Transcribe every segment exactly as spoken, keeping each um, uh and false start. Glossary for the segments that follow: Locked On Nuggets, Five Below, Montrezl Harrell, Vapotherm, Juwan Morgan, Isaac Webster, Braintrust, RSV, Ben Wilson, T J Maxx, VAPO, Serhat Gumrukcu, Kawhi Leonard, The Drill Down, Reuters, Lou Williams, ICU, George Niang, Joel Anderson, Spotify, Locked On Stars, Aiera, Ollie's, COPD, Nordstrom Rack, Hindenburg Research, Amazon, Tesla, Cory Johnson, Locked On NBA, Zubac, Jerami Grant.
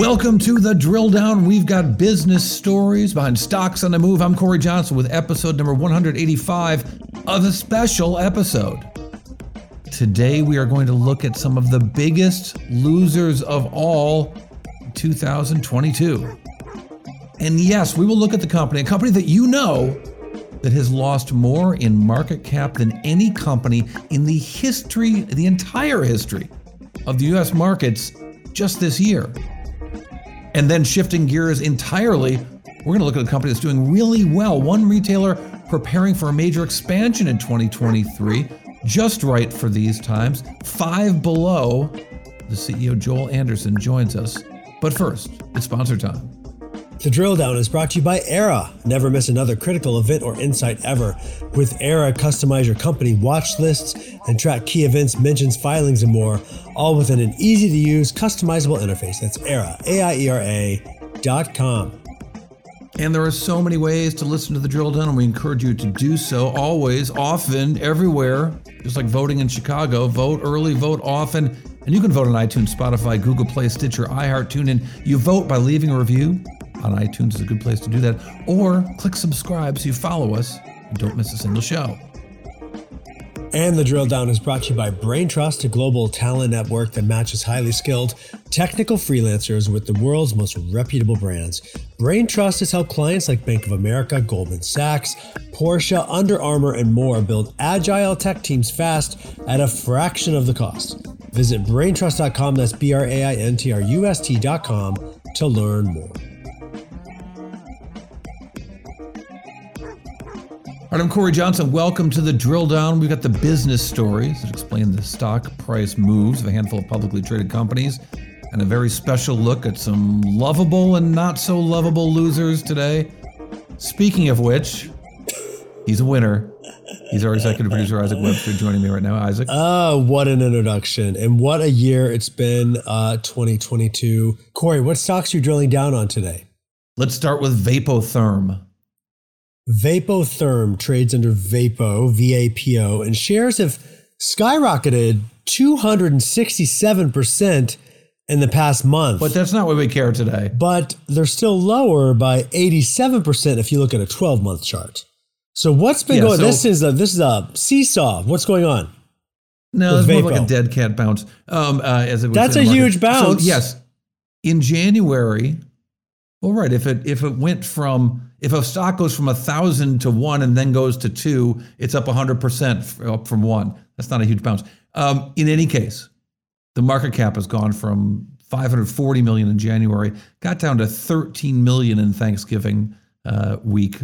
Welcome to The Drill Down. We've got business stories behind stocks on the move. I'm Cory Johnson with episode number one eighty-five of a special episode. Today we are going to look at some of the biggest losers of all two thousand twenty-two. And yes, we will look at the company, a company that you know that has lost more in market cap than any company in the history, the entire history of the U S markets just this year. And then shifting gears entirely, we're gonna look at a company that's doing really well. One retailer preparing for a major expansion in twenty twenty-three, just right for these times. Five Below, the C E O Joel Anderson joins us. But first, it's sponsor time. The Drill Down is brought to you by Aiera. Never miss another critical event or insight ever. With Aiera, customize your company watch lists and track key events, mentions, filings, and more, all within an easy-to-use, customizable interface. That's Aiera, A I E R A dot com. And there are so many ways to listen to The Drill Down, and we encourage you to do so always, often, everywhere. Just like voting in Chicago, vote early, vote often. And you can vote on iTunes, Spotify, Google Play, Stitcher, iHeart, TuneIn. You vote by leaving a review on iTunes is a good place to do that, or click subscribe so you follow us and don't miss a single show. And The Drill Down is brought to you by Braintrust, a global talent network that matches highly skilled technical freelancers with the world's most reputable brands. Braintrust has helped clients like Bank of America, Goldman Sachs, Porsche, Under Armour, and more build agile tech teams fast at a fraction of the cost. Visit braintrust dot com, that's B R A I N T R U S T dot com, to learn more. All right, I'm Cory Johnson. Welcome to The Drill Down. We've got the business stories that explain the stock price moves of a handful of publicly traded companies and a very special look at some lovable and not so lovable losers today. Speaking of which, he's a winner. He's our executive producer, Isaac Webster, joining me right now. Isaac. Oh, what an introduction. And what a year it's been, uh, twenty twenty-two. Cory, what stocks are you drilling down on today? Let's start with Vapotherm. Vapotherm trades under Vapo, V A P O, and shares have skyrocketed two hundred sixty-seven percent in the past month. But that's not what we care today. But they're still lower by eighty-seven percent if you look at a twelve-month chart. So what's been yeah, going on? So this, is a, this is a seesaw. What's going on? No, it's more like a dead cat bounce. Um, uh, as it was that's a huge bounce. So, yes. In January, well, right, if it if it went from... If a stock goes from one thousand to one and then goes to two, it's up one hundred percent up from one. That's not a huge bounce. Um, in any case, the market cap has gone from five hundred forty million dollars in January, got down to thirteen million dollars in Thanksgiving uh, week.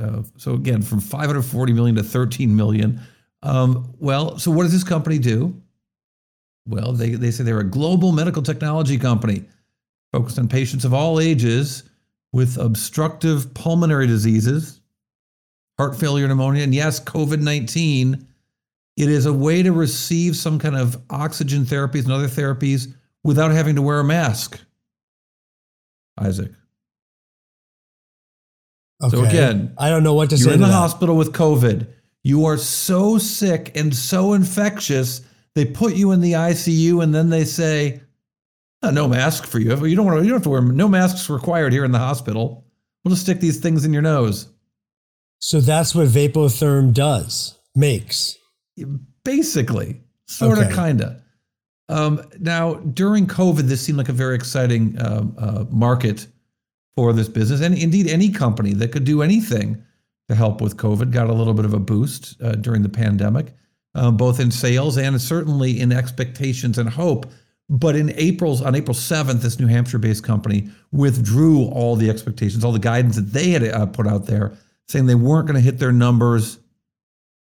Uh, so again, from five hundred forty million dollars to thirteen million dollars. Um, well, so what does this company do? Well, they, they say they're a global medical technology company focused on patients of all ages with obstructive pulmonary diseases, heart failure, pneumonia, and yes, COVID nineteen. It is a way to receive some kind of oxygen therapies and other therapies without having to wear a mask. Isaac. Okay. So again, I don't know what to say. You're in the hospital with COVID. You are so sick and so infectious, they put you in the I C U and then they say, no mask for you. You don't want to, you don't have to wear, no masks required here in the hospital. We'll just stick these things in your nose. So that's what Vapotherm does, makes. Basically, sort okay. of, kind of. Um, now, during COVID, this seemed like a very exciting uh, uh, market for this business. And indeed, any company that could do anything to help with COVID got a little bit of a boost uh, during the pandemic, uh, both in sales and certainly in expectations and hope. But in April's, on April seventh, this New Hampshire-based company withdrew all the expectations, all the guidance that they had uh, put out there, saying they weren't going to hit their numbers,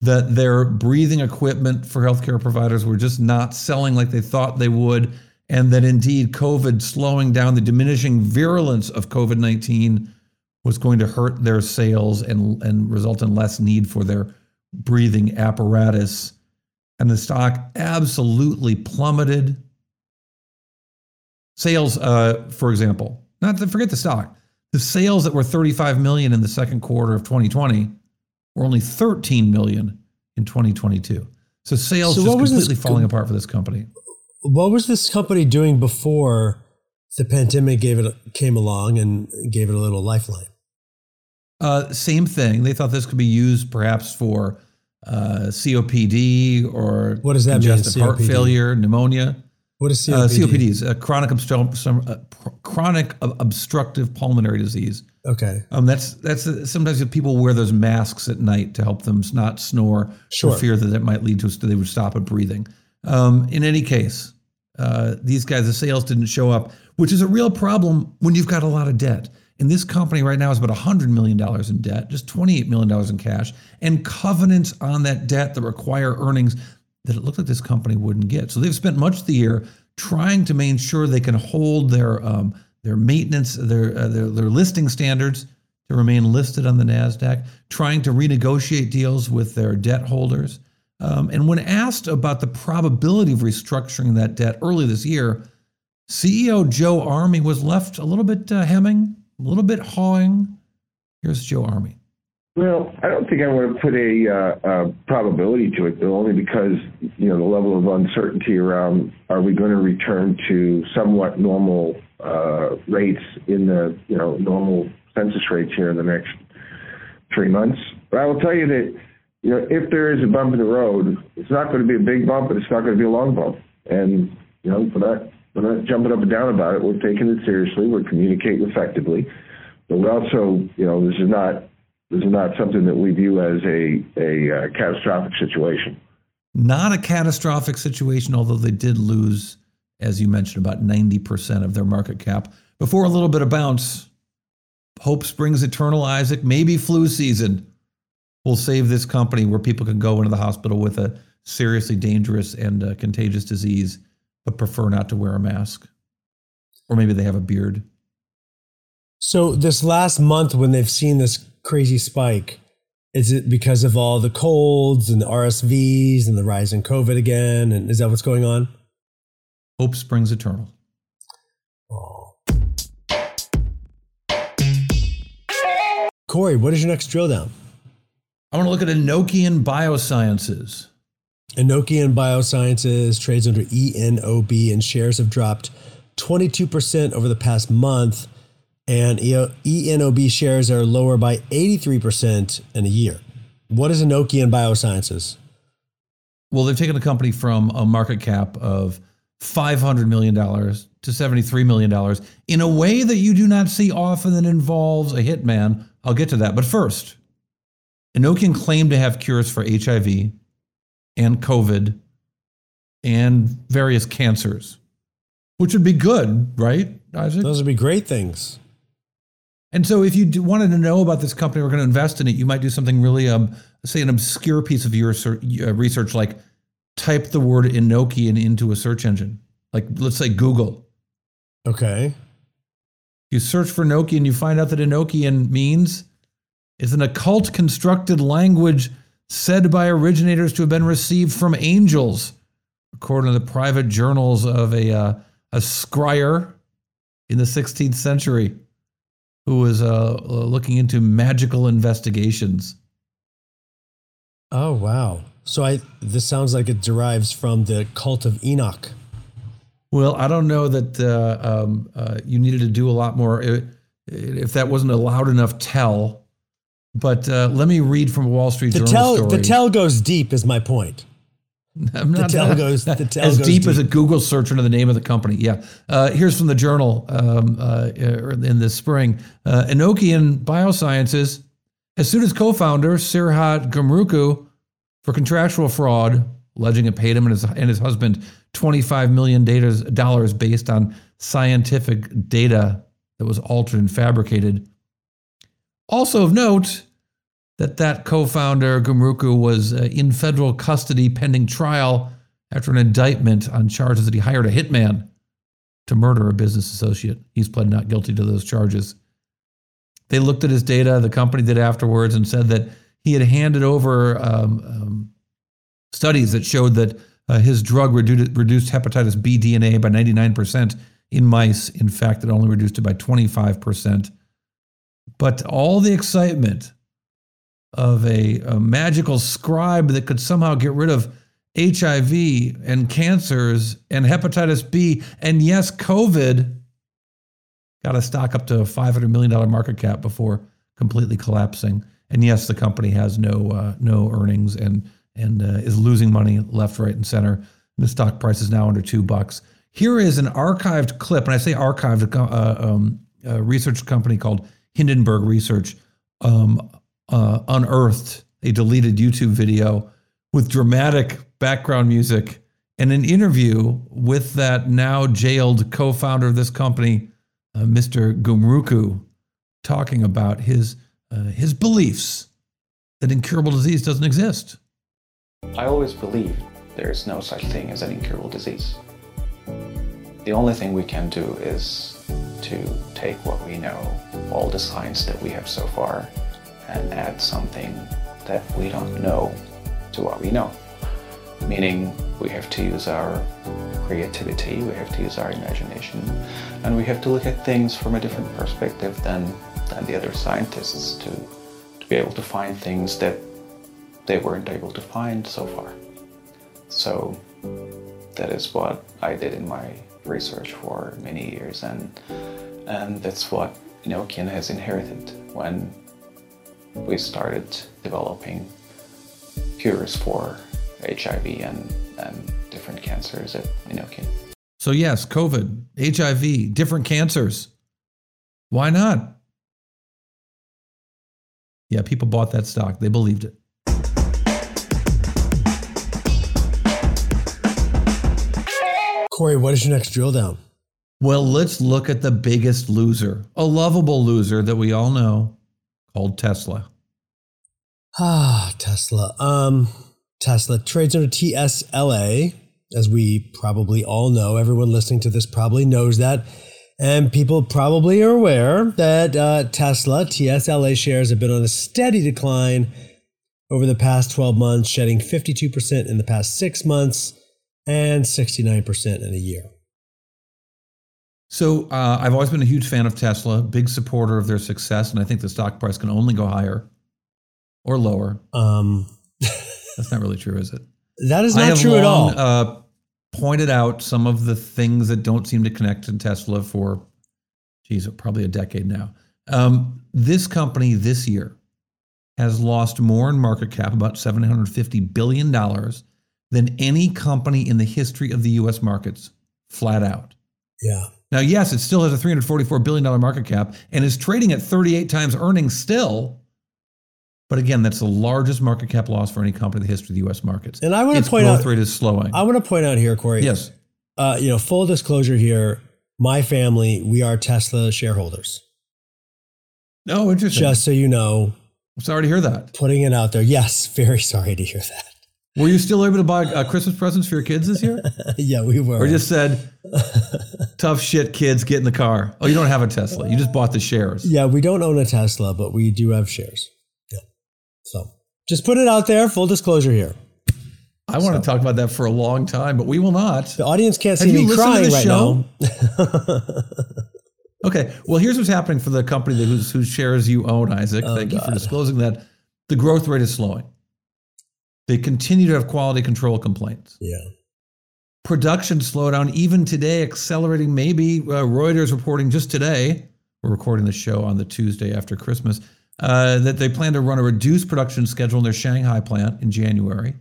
that their breathing equipment for healthcare providers were just not selling like they thought they would, and that indeed COVID slowing down, the diminishing virulence of COVID nineteen was going to hurt their sales and, and result in less need for their breathing apparatus. And the stock absolutely plummeted. Sales, uh, for example, not to forget the stock, the sales that were thirty-five million in the second quarter of twenty twenty were only thirteen million in twenty twenty-two. So sales so just completely this, falling apart for this company. What was this company doing before the pandemic gave it came along and gave it a little lifeline. Uh, same thing. They thought this could be used perhaps for uh, C O P D or what does that congestive mean? Heart failure, pneumonia. What is C O P D? Uh, C O P D is a chronic, obstru- some, uh, chronic ob- obstructive pulmonary disease. Okay. Um, that's that's uh, sometimes people wear those masks at night to help them not snore, sure, for fear that it might lead to they would stop at breathing. Um, in any case, uh, these guys, the sales didn't show up, which is a real problem when you've got a lot of debt. And this company right now is about one hundred million dollars in debt, just twenty-eight million dollars in cash, and covenants on that debt that require earnings that it looked like this company wouldn't get. So they've spent much of the year trying to make sure they can hold their um, their maintenance, their, uh, their their listing standards to remain listed on the NASDAQ, trying to renegotiate deals with their debt holders. Um, and when asked about the probability of restructuring that debt early this year, C E O Joe Army was left a little bit uh, hemming, a little bit hawing. Here's Joe Army. Well, I don't think I want to put a, uh, a probability to it, though, only because, you know, the level of uncertainty around are we going to return to somewhat normal uh, rates in the, you know, normal census rates here in the next three months. But I will tell you that, you know, if there is a bump in the road, it's not going to be a big bump, but it's not going to be a long bump. And, you know, for that, we're not jumping up and down about it. We're taking it seriously. We're communicating effectively. But we also, you know, this is not this is not something that we view as a, a uh, catastrophic situation. Not a catastrophic situation, although they did lose, as you mentioned, about ninety percent of their market cap. Before a little bit of bounce, hope springs eternal, Isaac. Maybe flu season will save this company where people can go into the hospital with a seriously dangerous and uh, contagious disease, but prefer not to wear a mask. Or maybe they have a beard. So this last month when they've seen this crazy spike, is it because of all the colds and the R S Vs and the rise in COVID again? And is that what's going on? Hope springs eternal. Oh. Cory, what is your next drill down? I want to look at Enochian Biosciences. Enochian Biosciences trades under E N O B and shares have dropped twenty-two percent over the past month, and E N O B shares are lower by eighty-three percent in a year. What is Enochian Biosciences? Well, they've taken the company from a market cap of five hundred million dollars to seventy-three million dollars in a way that you do not see often that involves a hitman. I'll get to that. But first, Enochian claimed to have cures for H I V and COVID and various cancers, which would be good, right, Isaac? Those would be great things. And so if you do, wanted to know about this company, we're going to invest in it, you might do something really, um, say, an obscure piece of your research, like type the word Enochian into a search engine. Like, let's say Google. Okay. You search for Enochian, you find out that Enochian means it's an occult constructed language said by originators to have been received from angels, according to the private journals of a uh, a scryer in the sixteenth century who was uh, looking into magical investigations. Oh, wow. So I this sounds like it derives from the cult of Enoch. Well, I don't know that uh, um, uh, you needed to do a lot more. If that wasn't a loud enough tell. But uh, let me read from a Wall Street the Journal tell, story. The tell goes deep is my point. I'm not, the tell goes the tell as goes deep, deep as a Google search under the name of the company. Yeah. Uh, here's from the Journal um, uh, in the spring. Uh, Enochian Biosciences has sued his co-founder, Serhat Gumrukcu, for contractual fraud, alleging it paid him and his, and his husband twenty-five million dollars based on scientific data that was altered and fabricated. Also of note that that co-founder Gumrukcu was in federal custody pending trial after an indictment on charges that he hired a hitman to murder a business associate. He's pled not guilty to those charges. They looked at his data, the company did afterwards, and said that he had handed over um, um, studies that showed that uh, his drug redu- reduced hepatitis B D N A by ninety-nine percent in mice. In fact, it only reduced it by twenty-five percent. But all the excitement of a, a magical scribe that could somehow get rid of H I V and cancers and hepatitis B and, yes, COVID got a stock up to a five hundred million dollars market cap before completely collapsing. And yes, the company has no uh, no earnings and and uh, is losing money left, right, and center. And the stock price is now under two bucks. Here is an archived clip, and I say archived, uh, um, a research company called Hindenburg Research um, uh, unearthed a deleted YouTube video with dramatic background music and an interview with that now jailed co-founder of this company, uh, Mister Gumrukcu, talking about his uh, his beliefs that incurable disease doesn't exist. I always believed there is no such thing as an incurable disease. The only thing we can do is to take what we know, all the science that we have so far, and add something that we don't know to what we know. Meaning we have to use our creativity, we have to use our imagination, and we have to look at things from a different perspective than, than the other scientists to, to be able to find things that they weren't able to find so far. So that is what I did in my research for many years, and and that's what Enochian has inherited when we started developing cures for H I V and, and different cancers at Enochian. So yes, COVID, H I V, different cancers. Why not? Yeah, people bought that stock. They believed it. Cory, what is your next drill down? Well, let's look at the biggest loser, a lovable loser that we all know, called Tesla. Ah, Tesla. Um... Tesla trades under T S L A, as we probably all know. Everyone listening to this probably knows that. And people probably are aware that uh, Tesla, T S L A shares have been on a steady decline over the past twelve months, shedding fifty-two percent in the past six months and sixty-nine percent in a year. So uh, I've always been a huge fan of Tesla, big supporter of their success. And I think the stock price can only go higher or lower. Um... That's not really true, is it? That is not true long, at all. Uh, pointed out some of the things that don't seem to connect to Tesla for, geez, probably a decade now. Um, this company this year has lost more in market cap, about seven hundred fifty billion dollars, than any company in the history of the U S markets, flat out. Yeah. Now, yes, it still has a three hundred forty-four billion dollars market cap and is trading at thirty-eight times earnings still. But again, that's the largest market cap loss for any company in the history of the U S markets. And I want to point out, its growth rate is slowing. I want to point out here, Cory. Yes. Uh, you know, full disclosure here. My family, we are Tesla shareholders. Oh, interesting. Just so you know. I'm sorry to hear that. Putting it out there. Yes, very sorry to hear that. Were you still able to buy uh, Christmas presents for your kids this year? Yeah, we were. Or just said, tough shit, kids, get in the car. Oh, you don't have a Tesla. You just bought the shares. Yeah, we don't own a Tesla, but we do have shares. So just put it out there. Full disclosure here. I so. want to talk about that for a long time, but we will not. The audience can't see me crying right show? now. Okay. Well, here's what's happening for the company that whose, whose shares you own, Isaac. Oh, Thank God. you for disclosing that. The growth rate is slowing. They continue to have quality control complaints. Yeah. Production slowdown even today, accelerating maybe. Uh, Reuters reporting just today. We're recording the show on the Tuesday after Christmas. Uh, that they plan to run a reduced production schedule in their Shanghai plant in January.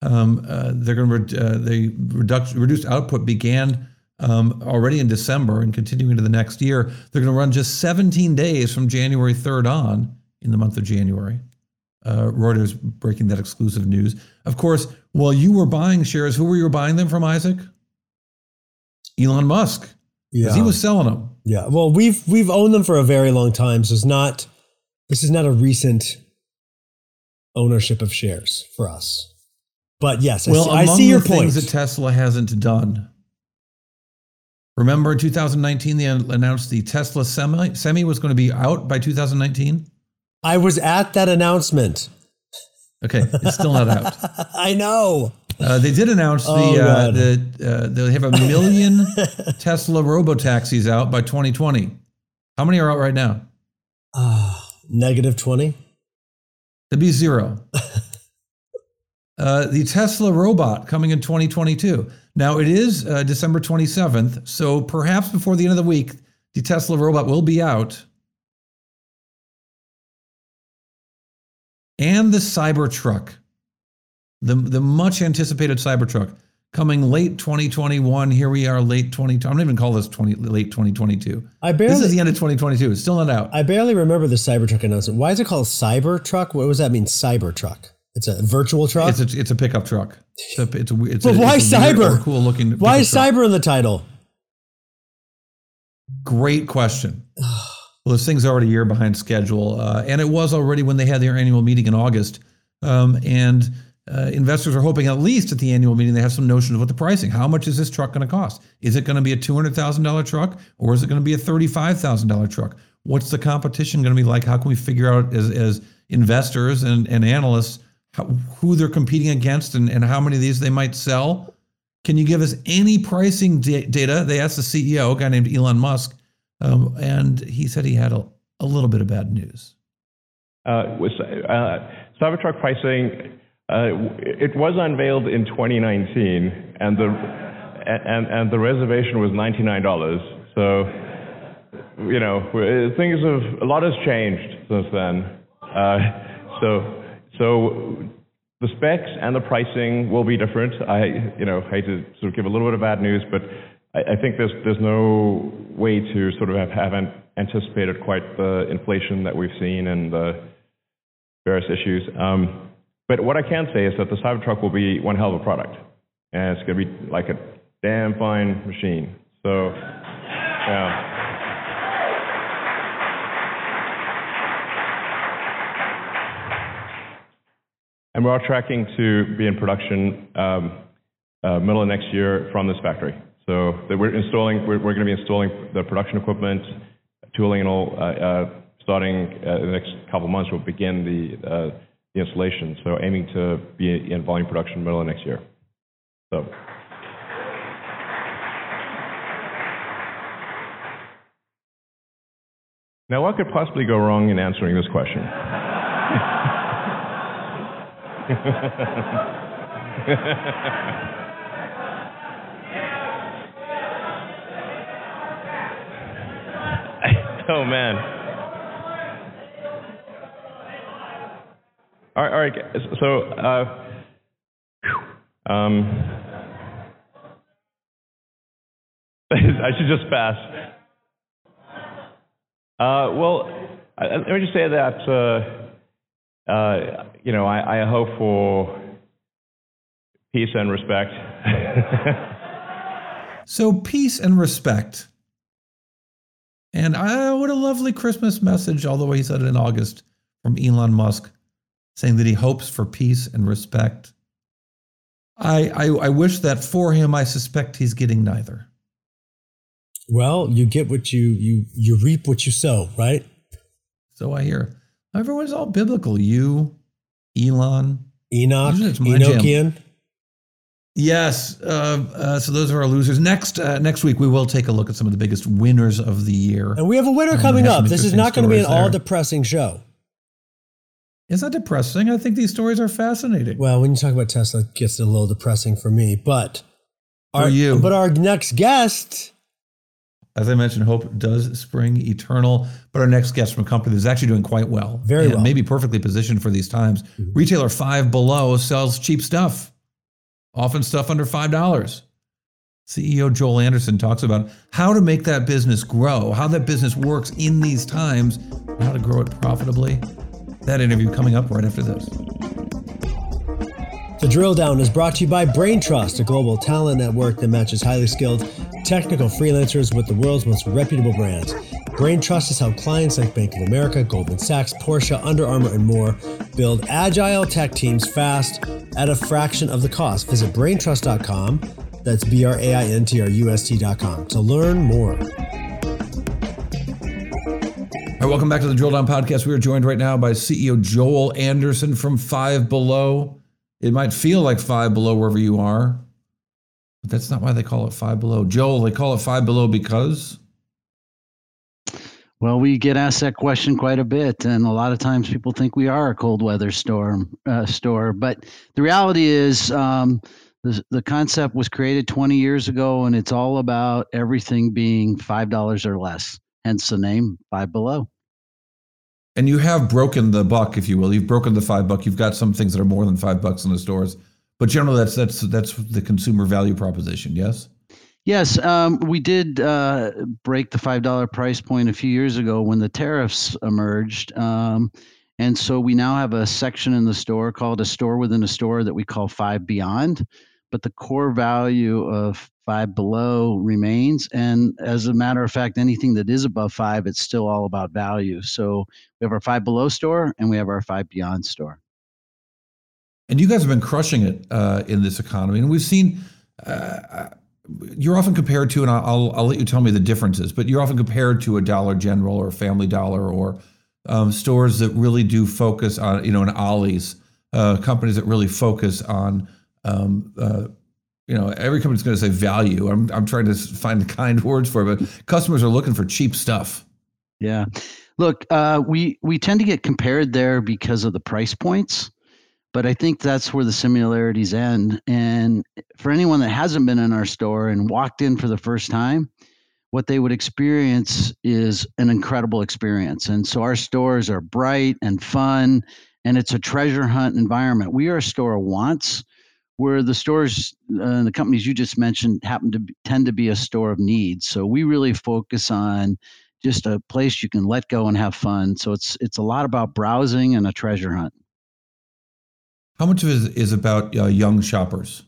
Um, uh, they're going to re- uh, they reduc- reduced output began um, already in December and continuing to the next year. They're going to run just seventeen days from January third on in the month of January. Uh, Reuters breaking that exclusive news. Of course, while you were buying shares, who were you buying them from, Isaac? Elon Musk. Yeah, because he was selling them. Yeah. Well, we've we've owned them for a very long time, so it's not. This is not a recent ownership of shares for us. But yes, well, I see, I see your point. Well, among the things that Tesla hasn't done. Remember in two thousand nineteen, they announced the Tesla Semi, Semi was going to be out by two thousand nineteen? I was at that announcement. Okay, it's still not out. I know. Uh, they did announce oh, the, uh, the uh, they have a million Tesla robotaxis out by twenty twenty. How many are out right now? Ah. Uh, Negative twenty? That'd be zero. uh, the Tesla robot coming in twenty twenty-two. Now it is uh, December twenty-seventh, so perhaps before the end of the week, the Tesla robot will be out. And the Cybertruck, the, the much anticipated Cybertruck, coming late twenty twenty-one. Here we are, late twenty twenty. I'm not even call this twenty late twenty twenty-two. I barely, this is the end of twenty twenty-two. It's still not out. I barely remember the Cybertruck announcement. Why is it called Cybertruck? What does that mean, Cybertruck? It's a virtual truck. It's a, it's a pickup truck. It's a, it's a, it's but a, why it's a cyber? Cool looking. Why is cyber truck in the title? Great question. Well, this thing's already a year behind schedule, uh, and it was already when they had their annual meeting in August. Um, and uh, investors are hoping at least at the annual meeting they have some notion of what the pricing. How much is this truck going to cost? Is it going to be a two hundred thousand dollars truck, or is it going to be a thirty-five thousand dollars truck? What's the competition going to be like? How can we figure out as as investors and, and analysts how, who they're competing against and, and how many of these they might sell? Can you give us any pricing da- data? They asked the C E O, a guy named Elon Musk, Um, and he said he had a, a little bit of bad news. Uh, with, uh, Cybertruck pricing, uh, it was unveiled in twenty nineteen, and the and and the reservation was ninety-nine dollars. So, you know, things have a lot has changed since then. Uh, so so the specs and the pricing will be different. I you know hate to sort of give a little bit of bad news, but I think there's there's no way to sort of have, haven't anticipated quite the inflation that we've seen and the various issues. Um, but what I can say is that the Cybertruck will be one hell of a product, and it's going to be like a damn fine machine. So, yeah. And we're all tracking to be in production um, uh, middle of next year from this factory. So we're installing, we're, we're going to be installing the production equipment, tooling and all, uh, uh, starting uh, the next couple of months. We'll begin the, uh, the installation. So aiming to be in volume production middle of next year. So. Now what could possibly go wrong in answering this question? Oh, man. All right. All right. So uh, um, I should just pass. Uh, well, I, let me just say that, uh, uh, you know, I, I hope for peace and respect. So peace and respect. And oh, what a lovely Christmas message, although he said it in August, from Elon Musk, saying that he hopes for peace and respect. I, I, I wish that for him. I suspect he's getting neither. Well, you get what you, you, you reap what you sow, right? So I hear. Everyone's all biblical. You, Elon. Enoch, Enochian. Jam. Yes. Uh, uh, so those are our losers. Next uh, next week, we will take a look at some of the biggest winners of the year. And we have a winner um, coming up. This is not going to be an all depressing show. It's not depressing. I think these stories are fascinating. Well, when you talk about Tesla, it gets a little depressing for me. But for our, you. But our next guest. As I mentioned, hope does spring eternal. But our next guest from a company that's actually doing quite well. Very and well. Maybe perfectly positioned for these times. Mm-hmm. Retailer Five Below sells cheap stuff. Often stuff under five dollars. C E O Joel Anderson talks about how to make that business grow, how that business works in these times, and how to grow it profitably. That interview coming up right after this. The Drill Down is brought to you by Braintrust, a global talent network that matches highly skilled technical freelancers with the world's most reputable brands. Braintrust is how clients like Bank of America, Goldman Sachs, Porsche, Under Armour, and more build agile tech teams fast at a fraction of the cost. Visit braintrust dot com, that's B R A I N T R U S T dot com, to learn more. All right, welcome back to the Drill Down Podcast. We are joined right now by C E O Joel Anderson from Five Below. It might feel like Five Below wherever you are, but that's not why they call it Five Below. Joel, they call it Five Below because... Well, we get asked that question quite a bit, and a lot of times people think we are a cold weather storm uh, store. But the reality is um, The, the concept was created twenty years ago, and it's all about everything being five dollars or less, hence the name Five Below. And you have broken the buck, if you will. You've broken the five buck. You've got some things that are more than five bucks in the stores. But generally, that's that's that's the consumer value proposition, yes? Yes, um, we did uh, break the five dollar price point a few years ago when the tariffs emerged. Um, and so we now have a section in the store called a store within a store that we call Five Beyond. But the core value of Five Below remains. And as a matter of fact, anything that is above five, it's still all about value. So we have our Five Below store and we have our Five Beyond store. And you guys have been crushing it uh, in this economy. And we've seen, uh, you're often compared to, and I'll, I'll let you tell me the differences, but you're often compared to a Dollar General or a Family Dollar or um, stores that really do focus on, you know, an Ollie's, uh, companies that really focus on Um, uh, you know, every company's going to say value. I'm I'm trying to find the kind words for it, but customers are looking for cheap stuff. Yeah. Look, uh, we, we tend to get compared there because of the price points, but I think that's where the similarities end. And for anyone that hasn't been in our store and walked in for the first time, what they would experience is an incredible experience. And so our stores are bright and fun, and it's a treasure hunt environment. We are a store of wants, where the stores uh, and the companies you just mentioned happen to be, tend to be a store of needs. So we really focus on just a place you can let go and have fun. So it's it's a lot about browsing and a treasure hunt. How much of it is about uh, young shoppers?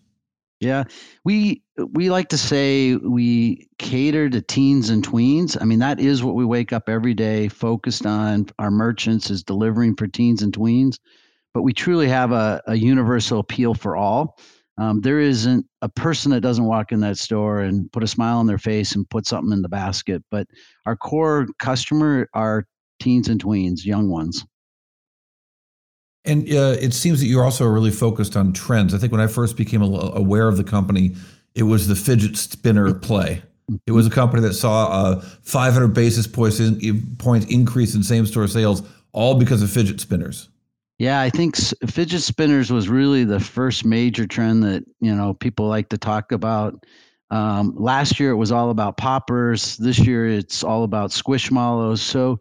Yeah, we we like to say we cater to teens and tweens. I mean, that is what we wake up every day focused on. Our merchants is delivering for teens and tweens. But we truly have a, a universal appeal for all. Um, there isn't a person that doesn't walk in that store and put a smile on their face and put something in the basket. But our core customer are teens and tweens, young ones. And uh, it seems that you're also really focused on trends. I think when I first became aware of the company, it was the fidget spinner play. It was a company that saw a five hundred basis point increase in same-store sales, all because of fidget spinners. Yeah, I think fidget spinners was really the first major trend that, you know, people like to talk about. Um, last year, it was all about poppers. This year, it's all about squishmallows. So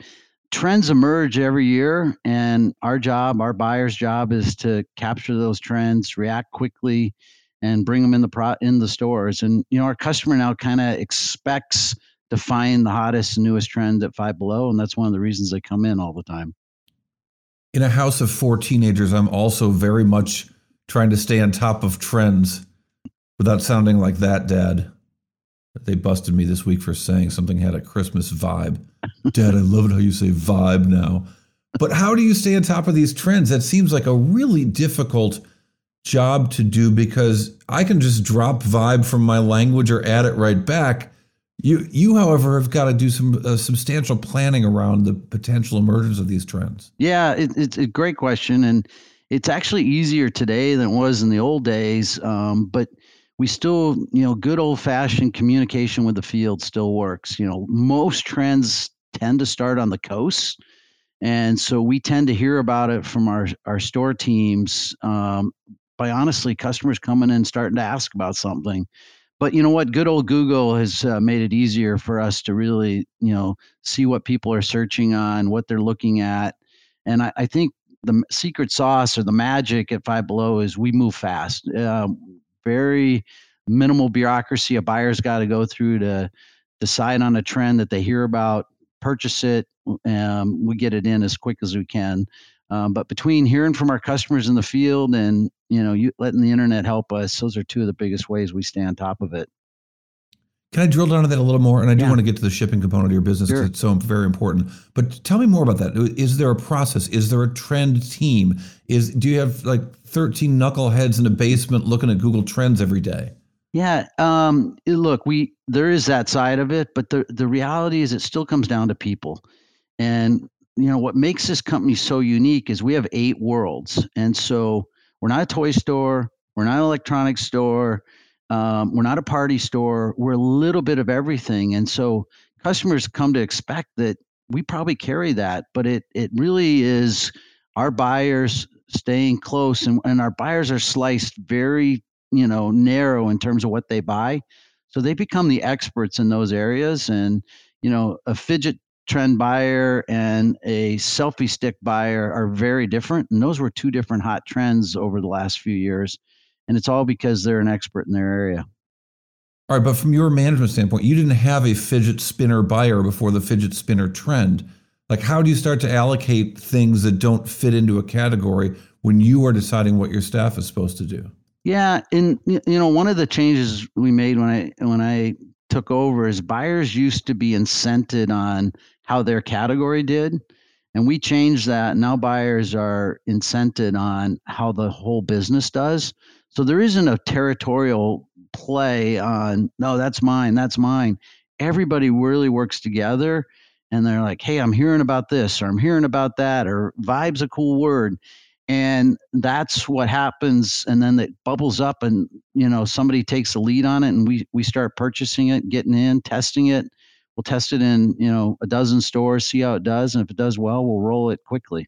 trends emerge every year, and our job, our buyer's job is to capture those trends, react quickly, and bring them in the pro- in the stores. And, you know, our customer now kind of expects to find the hottest and newest trend at Five Below, and that's one of the reasons they come in all the time. In a house of four teenagers, I'm also very much trying to stay on top of trends without sounding like that dad. They busted me this week for saying something had a Christmas vibe. Dad, I love it how you say vibe now. But how do you stay on top of these trends? That seems like a really difficult job to do because I can just drop vibe from my language or add it right back. You, you, however, have got to do some uh, substantial planning around the potential emergence of these trends. Yeah, it, it's a great question. And it's actually easier today than it was in the old days. Um, but we still, you know, good old fashioned communication with the field still works. You know, most trends tend to start on the coast. And so we tend to hear about it from our, our store teams um, by honestly customers coming in starting to ask about something. But you know what? Good old Google has uh, made it easier for us to really, you know, see what people are searching on, what they're looking at. And I, I think the secret sauce or the magic at Five Below is we move fast. Uh, very minimal bureaucracy. A buyer's got to go through to decide on a trend that they hear about, purchase it. Um, we get it in as quick as we can. Um, but between hearing from our customers in the field and, you know, you letting the internet help us, those are two of the biggest ways we stay on top of it. Can I drill down on that a little more? And I do yeah. want to get to the shipping component of your business because sure. it's so very important. But tell me more about that. Is there a process? Is there a trend team? Is do you have like thirteen knuckleheads in a basement looking at Google Trends every day? Yeah. Um, look, we there is that side of it, but the the reality is it still comes down to people. And you know, what makes this company so unique is we have eight worlds. And so we're not a toy store. We're not an electronics store. Um, we're not a party store. We're a little bit of everything. And so customers come to expect that we probably carry that, but it it really is our buyers staying close. And, and our buyers are sliced very you know, narrow in terms of what they buy. So they become the experts in those areas. And, you know, a fidget trend buyer and a selfie stick buyer are very different. And those were two different hot trends over the last few years. And it's all because they're an expert in their area. All right. But from your management standpoint, you didn't have a fidget spinner buyer before the fidget spinner trend. Like, how do you start to allocate things that don't fit into a category when you are deciding what your staff is supposed to do? Yeah. And, you know, one of the changes we made when I when I took over is buyers used to be incented on how their category did. And we changed that. Now buyers are incented on how the whole business does. So there isn't a territorial play on, no, that's mine, that's mine. Everybody really works together. And they're like, hey, I'm hearing about this, or I'm hearing about that, or vibe's a cool word. And that's what happens. And then it bubbles up and, you know, somebody takes the lead on it and we, we start purchasing it, getting in, testing it. We'll test it in, you know, a dozen stores, see how it does. And if it does well, we'll roll it quickly.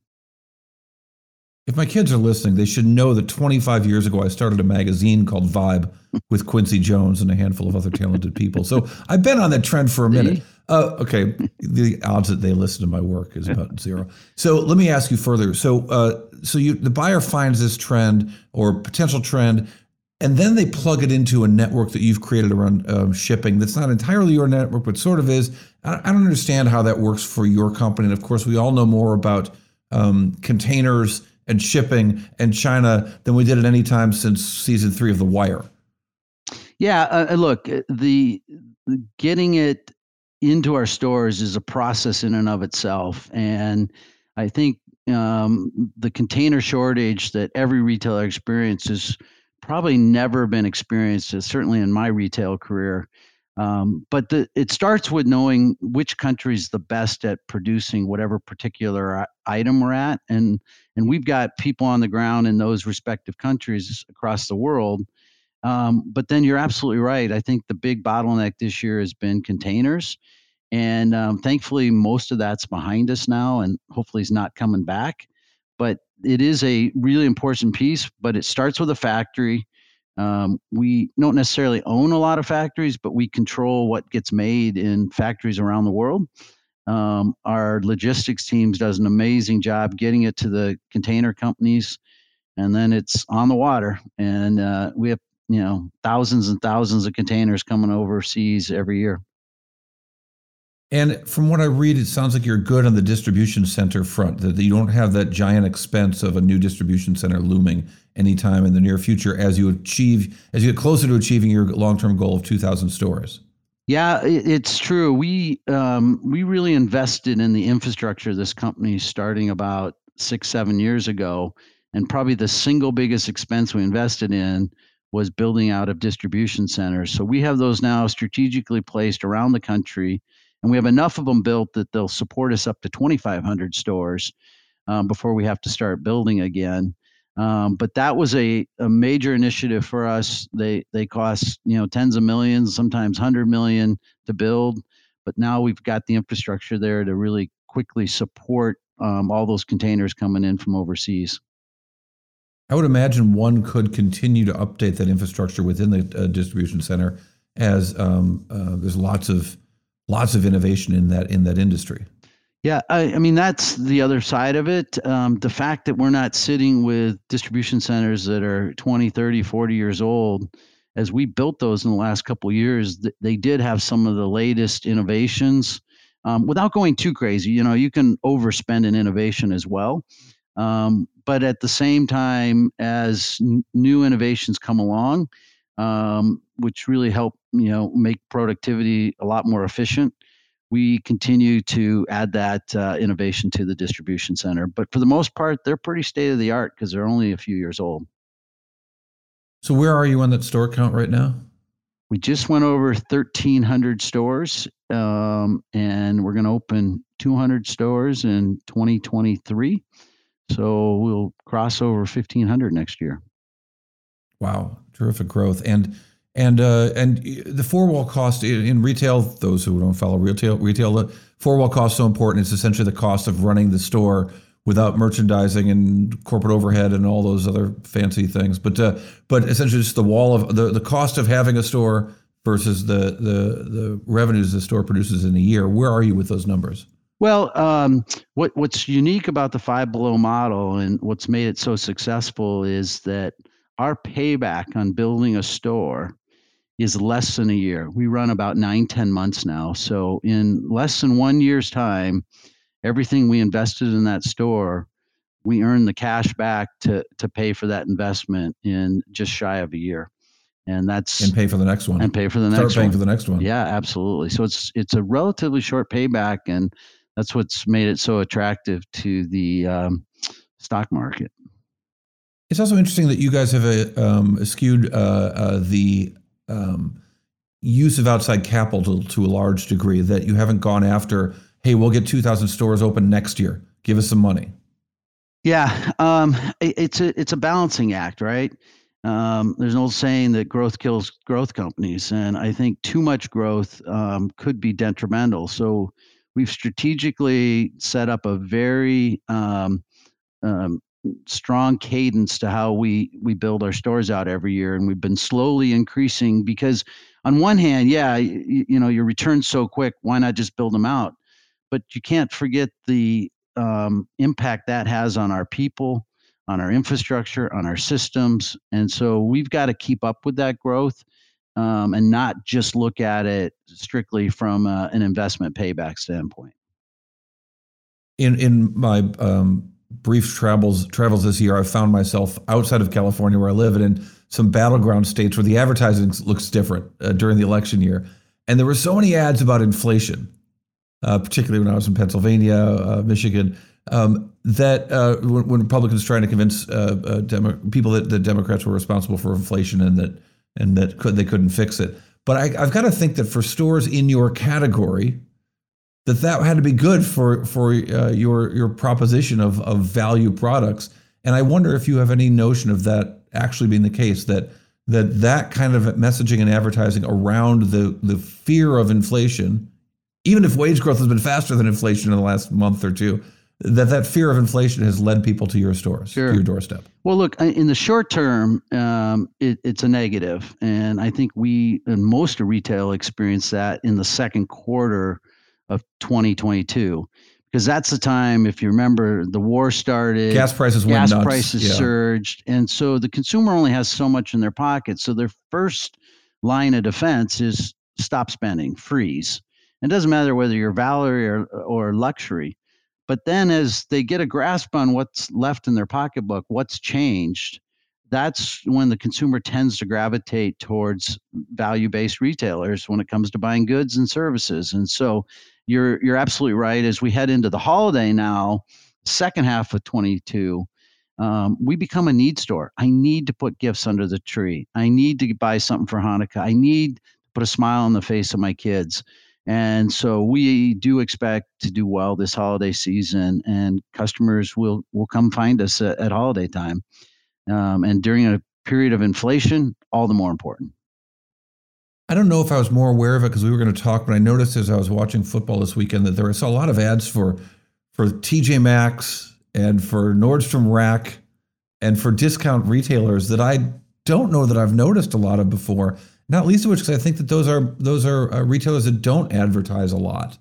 If my kids are listening, they should know that twenty-five years ago, I started a magazine called Vibe with Quincy Jones and a handful of other talented people. So I've been on that trend for a minute. Uh, okay. The odds that they listen to my work is about zero. So let me ask you further. So, uh, so you, the buyer finds this trend or potential trend, and then they plug it into a network that you've created around um, shipping. That's not entirely your network, but sort of is. I, I don't understand how that works for your company. And of course, we all know more about um, containers and shipping and China than we did at any time since season three of The Wire. Yeah. Uh, look, the, the getting it into our stores is a process in and of itself. And I think um, the container shortage that every retailer experiences probably never been experienced, certainly in my retail career. Um, but the, it starts with knowing which country is the best at producing whatever particular item we're at. And, and we've got people on the ground in those respective countries across the world. Um, but then you're absolutely right. I think the big bottleneck this year has been containers. And um, thankfully, most of that's behind us now and hopefully it's not coming back. But it is a really important piece, but it starts with a factory. Um, we don't necessarily own a lot of factories, but we control what gets made in factories around the world. Um, our logistics teams does an amazing job getting it to the container companies, and then it's on the water. And uh, we have you know, thousands and thousands of containers coming overseas every year. And from what I read, it sounds like you're good on the distribution center front, that you don't have that giant expense of a new distribution center looming anytime in the near future as you achieve, as you get closer to achieving your long-term goal of two thousand stores. Yeah, it's true. We, um, we really invested in the infrastructure of this company starting about six, seven years ago. And probably the single biggest expense we invested in was building out of distribution centers. So we have those now strategically placed around the country, and we have enough of them built that they'll support us up to twenty-five hundred stores um, before we have to start building again. Um, but that was a, a major initiative for us. They they cost you know tens of millions, sometimes one hundred million to build, but now we've got the infrastructure there to really quickly support um, all those containers coming in from overseas. I would imagine one could continue to update that infrastructure within the uh, distribution center, as um, uh, there's lots of lots of innovation in that in that industry. Yeah, I, I mean that's the other side of it. Um, the fact that we're not sitting with distribution centers that are twenty, thirty, forty years old, as we built those in the last couple of years, th- they did have some of the latest innovations. Um, without going too crazy, you know, you can overspend in innovation as well. Um, but at the same time, as n- new innovations come along, um, which really help, you know, make productivity a lot more efficient, we continue to add that uh, innovation to the distribution center. But for the most part, they're pretty state of the art because they're only a few years old. So where are you on that store count right now? We just went over thirteen hundred stores, um, and we're going to open two hundred stores in twenty twenty-three. So we'll cross over fifteen hundred next year. Wow. Terrific growth. And, and, uh, and the four wall cost in, in retail, those who don't follow retail, retail, the four wall cost is so important. It's essentially the cost of running the store without merchandising and corporate overhead and all those other fancy things. But uh, but essentially just the wall of the, the cost of having a store versus the, the the revenues the store produces in a year. Where are you with those numbers? Well, um, what what's unique about the Five Below model and what's made it so successful is that our payback on building a store is less than a year. We run about nine, ten months now. So in less than one year's time, everything we invested in that store, we earn the cash back to to pay for that investment in just shy of a year. And that's and pay for the next one and pay for the next Start paying one. for the next one. Yeah, absolutely. So it's it's a relatively short payback, and that's what's made it so attractive to the um, stock market. It's also interesting that you guys have a, um, skewed uh, uh, the um, use of outside capital to a large degree. That you haven't gone after, hey, we'll get two thousand stores open next year. Give us some money. Yeah, um, it, it's a it's a balancing act, right? Um, there's an old saying that growth kills growth companies, and I think too much growth um, could be detrimental. So we've strategically set up a very um, um, strong cadence to how we we build our stores out every year, and we've been slowly increasing because on one hand, yeah, you, you know, your return's so quick, why not just build them out? But you can't forget the um, impact that has on our people, on our infrastructure, on our systems. And so we've got to keep up with that growth um, and not just look at it strictly from uh, an investment payback standpoint. In in my um, brief travels travels this year, I found myself outside of California where I live and in some battleground states where the advertising looks different uh, during the election year. And there were so many ads about inflation, uh, particularly when I was in Pennsylvania, uh, Michigan, Um, that uh, when, when Republicans trying to convince uh, uh, Demo- people that the Democrats were responsible for inflation and that and that could, they couldn't fix it. But I, I've got to think that for stores in your category, that that had to be good for for uh, your your proposition of of value products. And I wonder if you have any notion of that actually being the case, that that that kind of messaging and advertising around the the fear of inflation, even if wage growth has been faster than inflation in the last month or two, that that fear of inflation has led people to your stores, sure. to your doorstep. Well, look, in the short term, um, it, it's a negative. And I think we, and most of retail, experienced that in the second quarter of twenty twenty-two, because that's the time, if you remember, the war started. Gas prices went nuts. Gas prices yeah. surged. And so the consumer only has so much in their pocket. So their first line of defense is stop spending, freeze. It doesn't matter whether you're value or, or luxury. But then as they get a grasp on what's left in their pocketbook, what's changed, that's when the consumer tends to gravitate towards value-based retailers when it comes to buying goods and services. And so you're you're absolutely right. As we head into the holiday now, second half of twenty-two, um, we become a need store. I need to put gifts under the tree. I need to buy something for Hanukkah. I need to put a smile on the face of my kids. And so we do expect to do well this holiday season, and customers will, will come find us at, at holiday time. Um, and during a period of inflation, all the more important. I don't know if I was more aware of it because we were going to talk, but I noticed as I was watching football this weekend that there was a lot of ads for, for T J Maxx and for Nordstrom Rack and for discount retailers that I don't know that I've noticed a lot of before. Not least of which, because I think that those are those are uh, retailers that don't advertise a lot,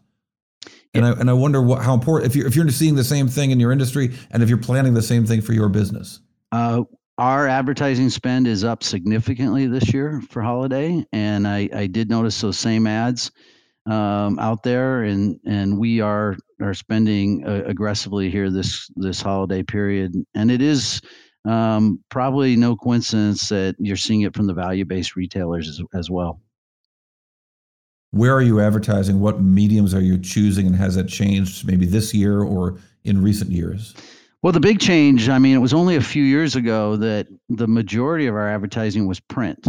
and yeah. I and I wonder what, how important if you're if you're seeing the same thing in your industry, and if you're planning the same thing for your business. Uh, our advertising spend is up significantly this year for holiday, and I, I did notice those same ads um, out there, and and we are are spending uh, aggressively here this this holiday period, and it is. Um, probably no coincidence that you're seeing it from the value-based retailers as, as well. Where are you advertising? What mediums are you choosing, and has that changed maybe this year or in recent years? Well, the big change, I mean, it was only a few years ago that the majority of our advertising was print.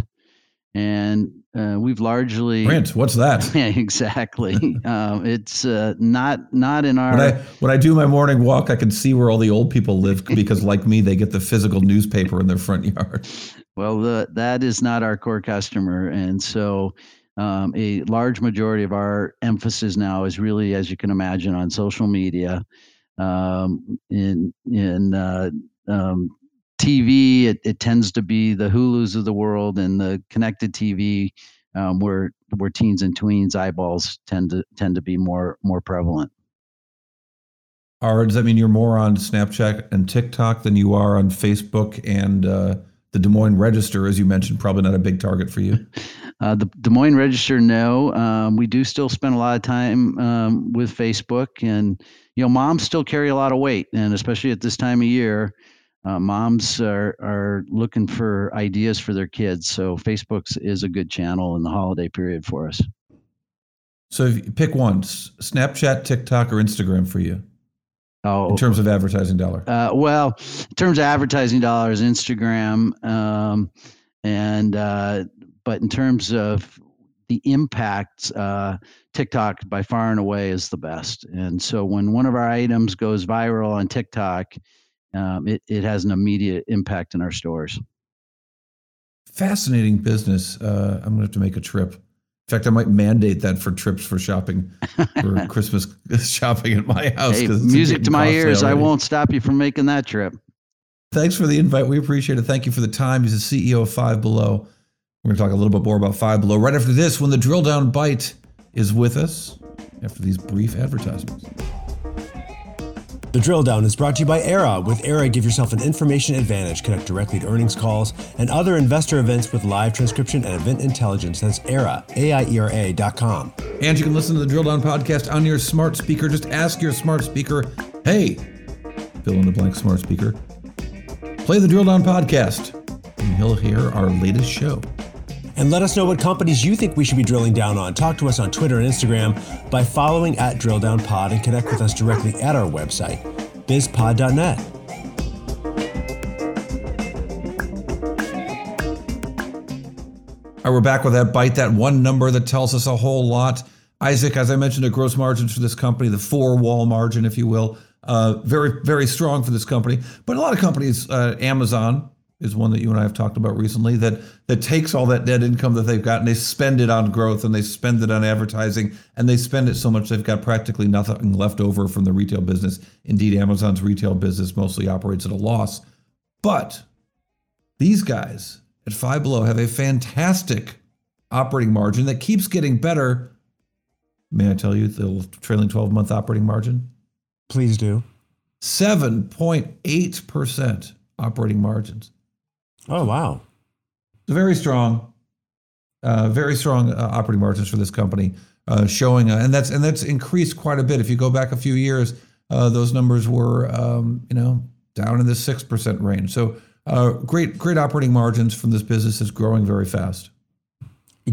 And uh, we've largely... Print, what's that? Yeah, exactly. um, it's uh, not not in our... When I, when I do my morning walk, I can see where all the old people live because, like me, they get the physical newspaper in their front yard. Well, the, that is not our core customer. And so um, a large majority of our emphasis now is really, as you can imagine, on social media. um, in in uh, um, T V, it, it tends to be the Hulus of the world and the connected T V, um, where where teens and tweens eyeballs tend to tend to be more more prevalent. Are, does that mean you're more on Snapchat and TikTok than you are on Facebook and uh, the Des Moines Register, as you mentioned? Probably not a big target for you. Uh, the Des Moines Register, no. Um, we do still spend a lot of time um, with Facebook, and you know, moms still carry a lot of weight, and especially at this time of year. Uh, moms are, are looking for ideas for their kids. So Facebook's is a good channel in the holiday period for us. So if you pick one, Snapchat, TikTok, or Instagram for you oh, in terms of advertising dollar. Uh, well, in terms of advertising dollars, Instagram. Um, and uh, but in terms of the impact, uh, TikTok by far and away is the best. And so when one of our items goes viral on TikTok, Um, it, it has an immediate impact in our stores. Fascinating business. Uh, I'm going to have to make a trip. In fact, I might mandate that for trips for shopping, for Christmas shopping at my house. Hey, music to my ears. Already. I won't stop you from making that trip. Thanks for the invite. We appreciate it. Thank you for the time. He's the C E O of Five Below. We're going to talk a little bit more about Five Below right after this, when the Drill Down Bite is with us after these brief advertisements. The Drill Down is brought to you by Aiera. With Aiera, give yourself an information advantage. Connect directly to earnings calls and other investor events with live transcription and event intelligence. That's Aiera, A I E R A dot com. And you can listen to the Drill Down podcast on your smart speaker. Just ask your smart speaker, hey, fill in the blank smart speaker, play the Drill Down podcast, and you'll hear our latest show. And let us know what companies you think we should be drilling down on. Talk to us on Twitter and Instagram by following at Drill Down Pod, and connect with us directly at our website, biz pod dot net. All right, we're back with that bite, that one number that tells us a whole lot. Isaac, as I mentioned, the gross margins for this company, the four-wall margin, if you will, uh, very, very strong for this company. But a lot of companies, uh, Amazon is one that you and I have talked about recently, that that takes all that net income that they've got and they spend it on growth, and they spend it on advertising, and they spend it so much they've got practically nothing left over from the retail business. Indeed, Amazon's retail business mostly operates at a loss. But these guys at Five Below have a fantastic operating margin that keeps getting better. May I tell you the trailing twelve-month operating margin? Please do. seven point eight percent operating margins. Oh, wow. Very strong, uh, very strong uh, operating margins for this company, uh, showing, uh, and that's and that's increased quite a bit. If you go back a few years, uh, those numbers were, um, you know, down in the six percent range. So uh, great, great operating margins from this business is growing very fast.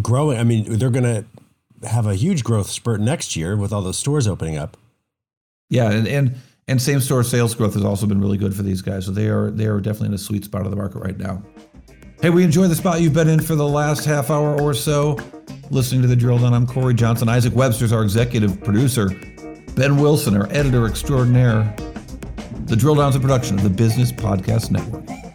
Growing, I mean, they're going to have a huge growth spurt next year with all those stores opening up. Yeah, and and And same-store sales growth has also been really good for these guys. So they are they are definitely in a sweet spot of the market right now. Hey, we enjoy the spot you've been in for the last half hour or so, listening to The Drill Down. I'm Cory Johnson. Isaac Webster's our executive producer. Ben Wilson, our editor extraordinaire. The Drill Down's a production of the Business Podcast Network.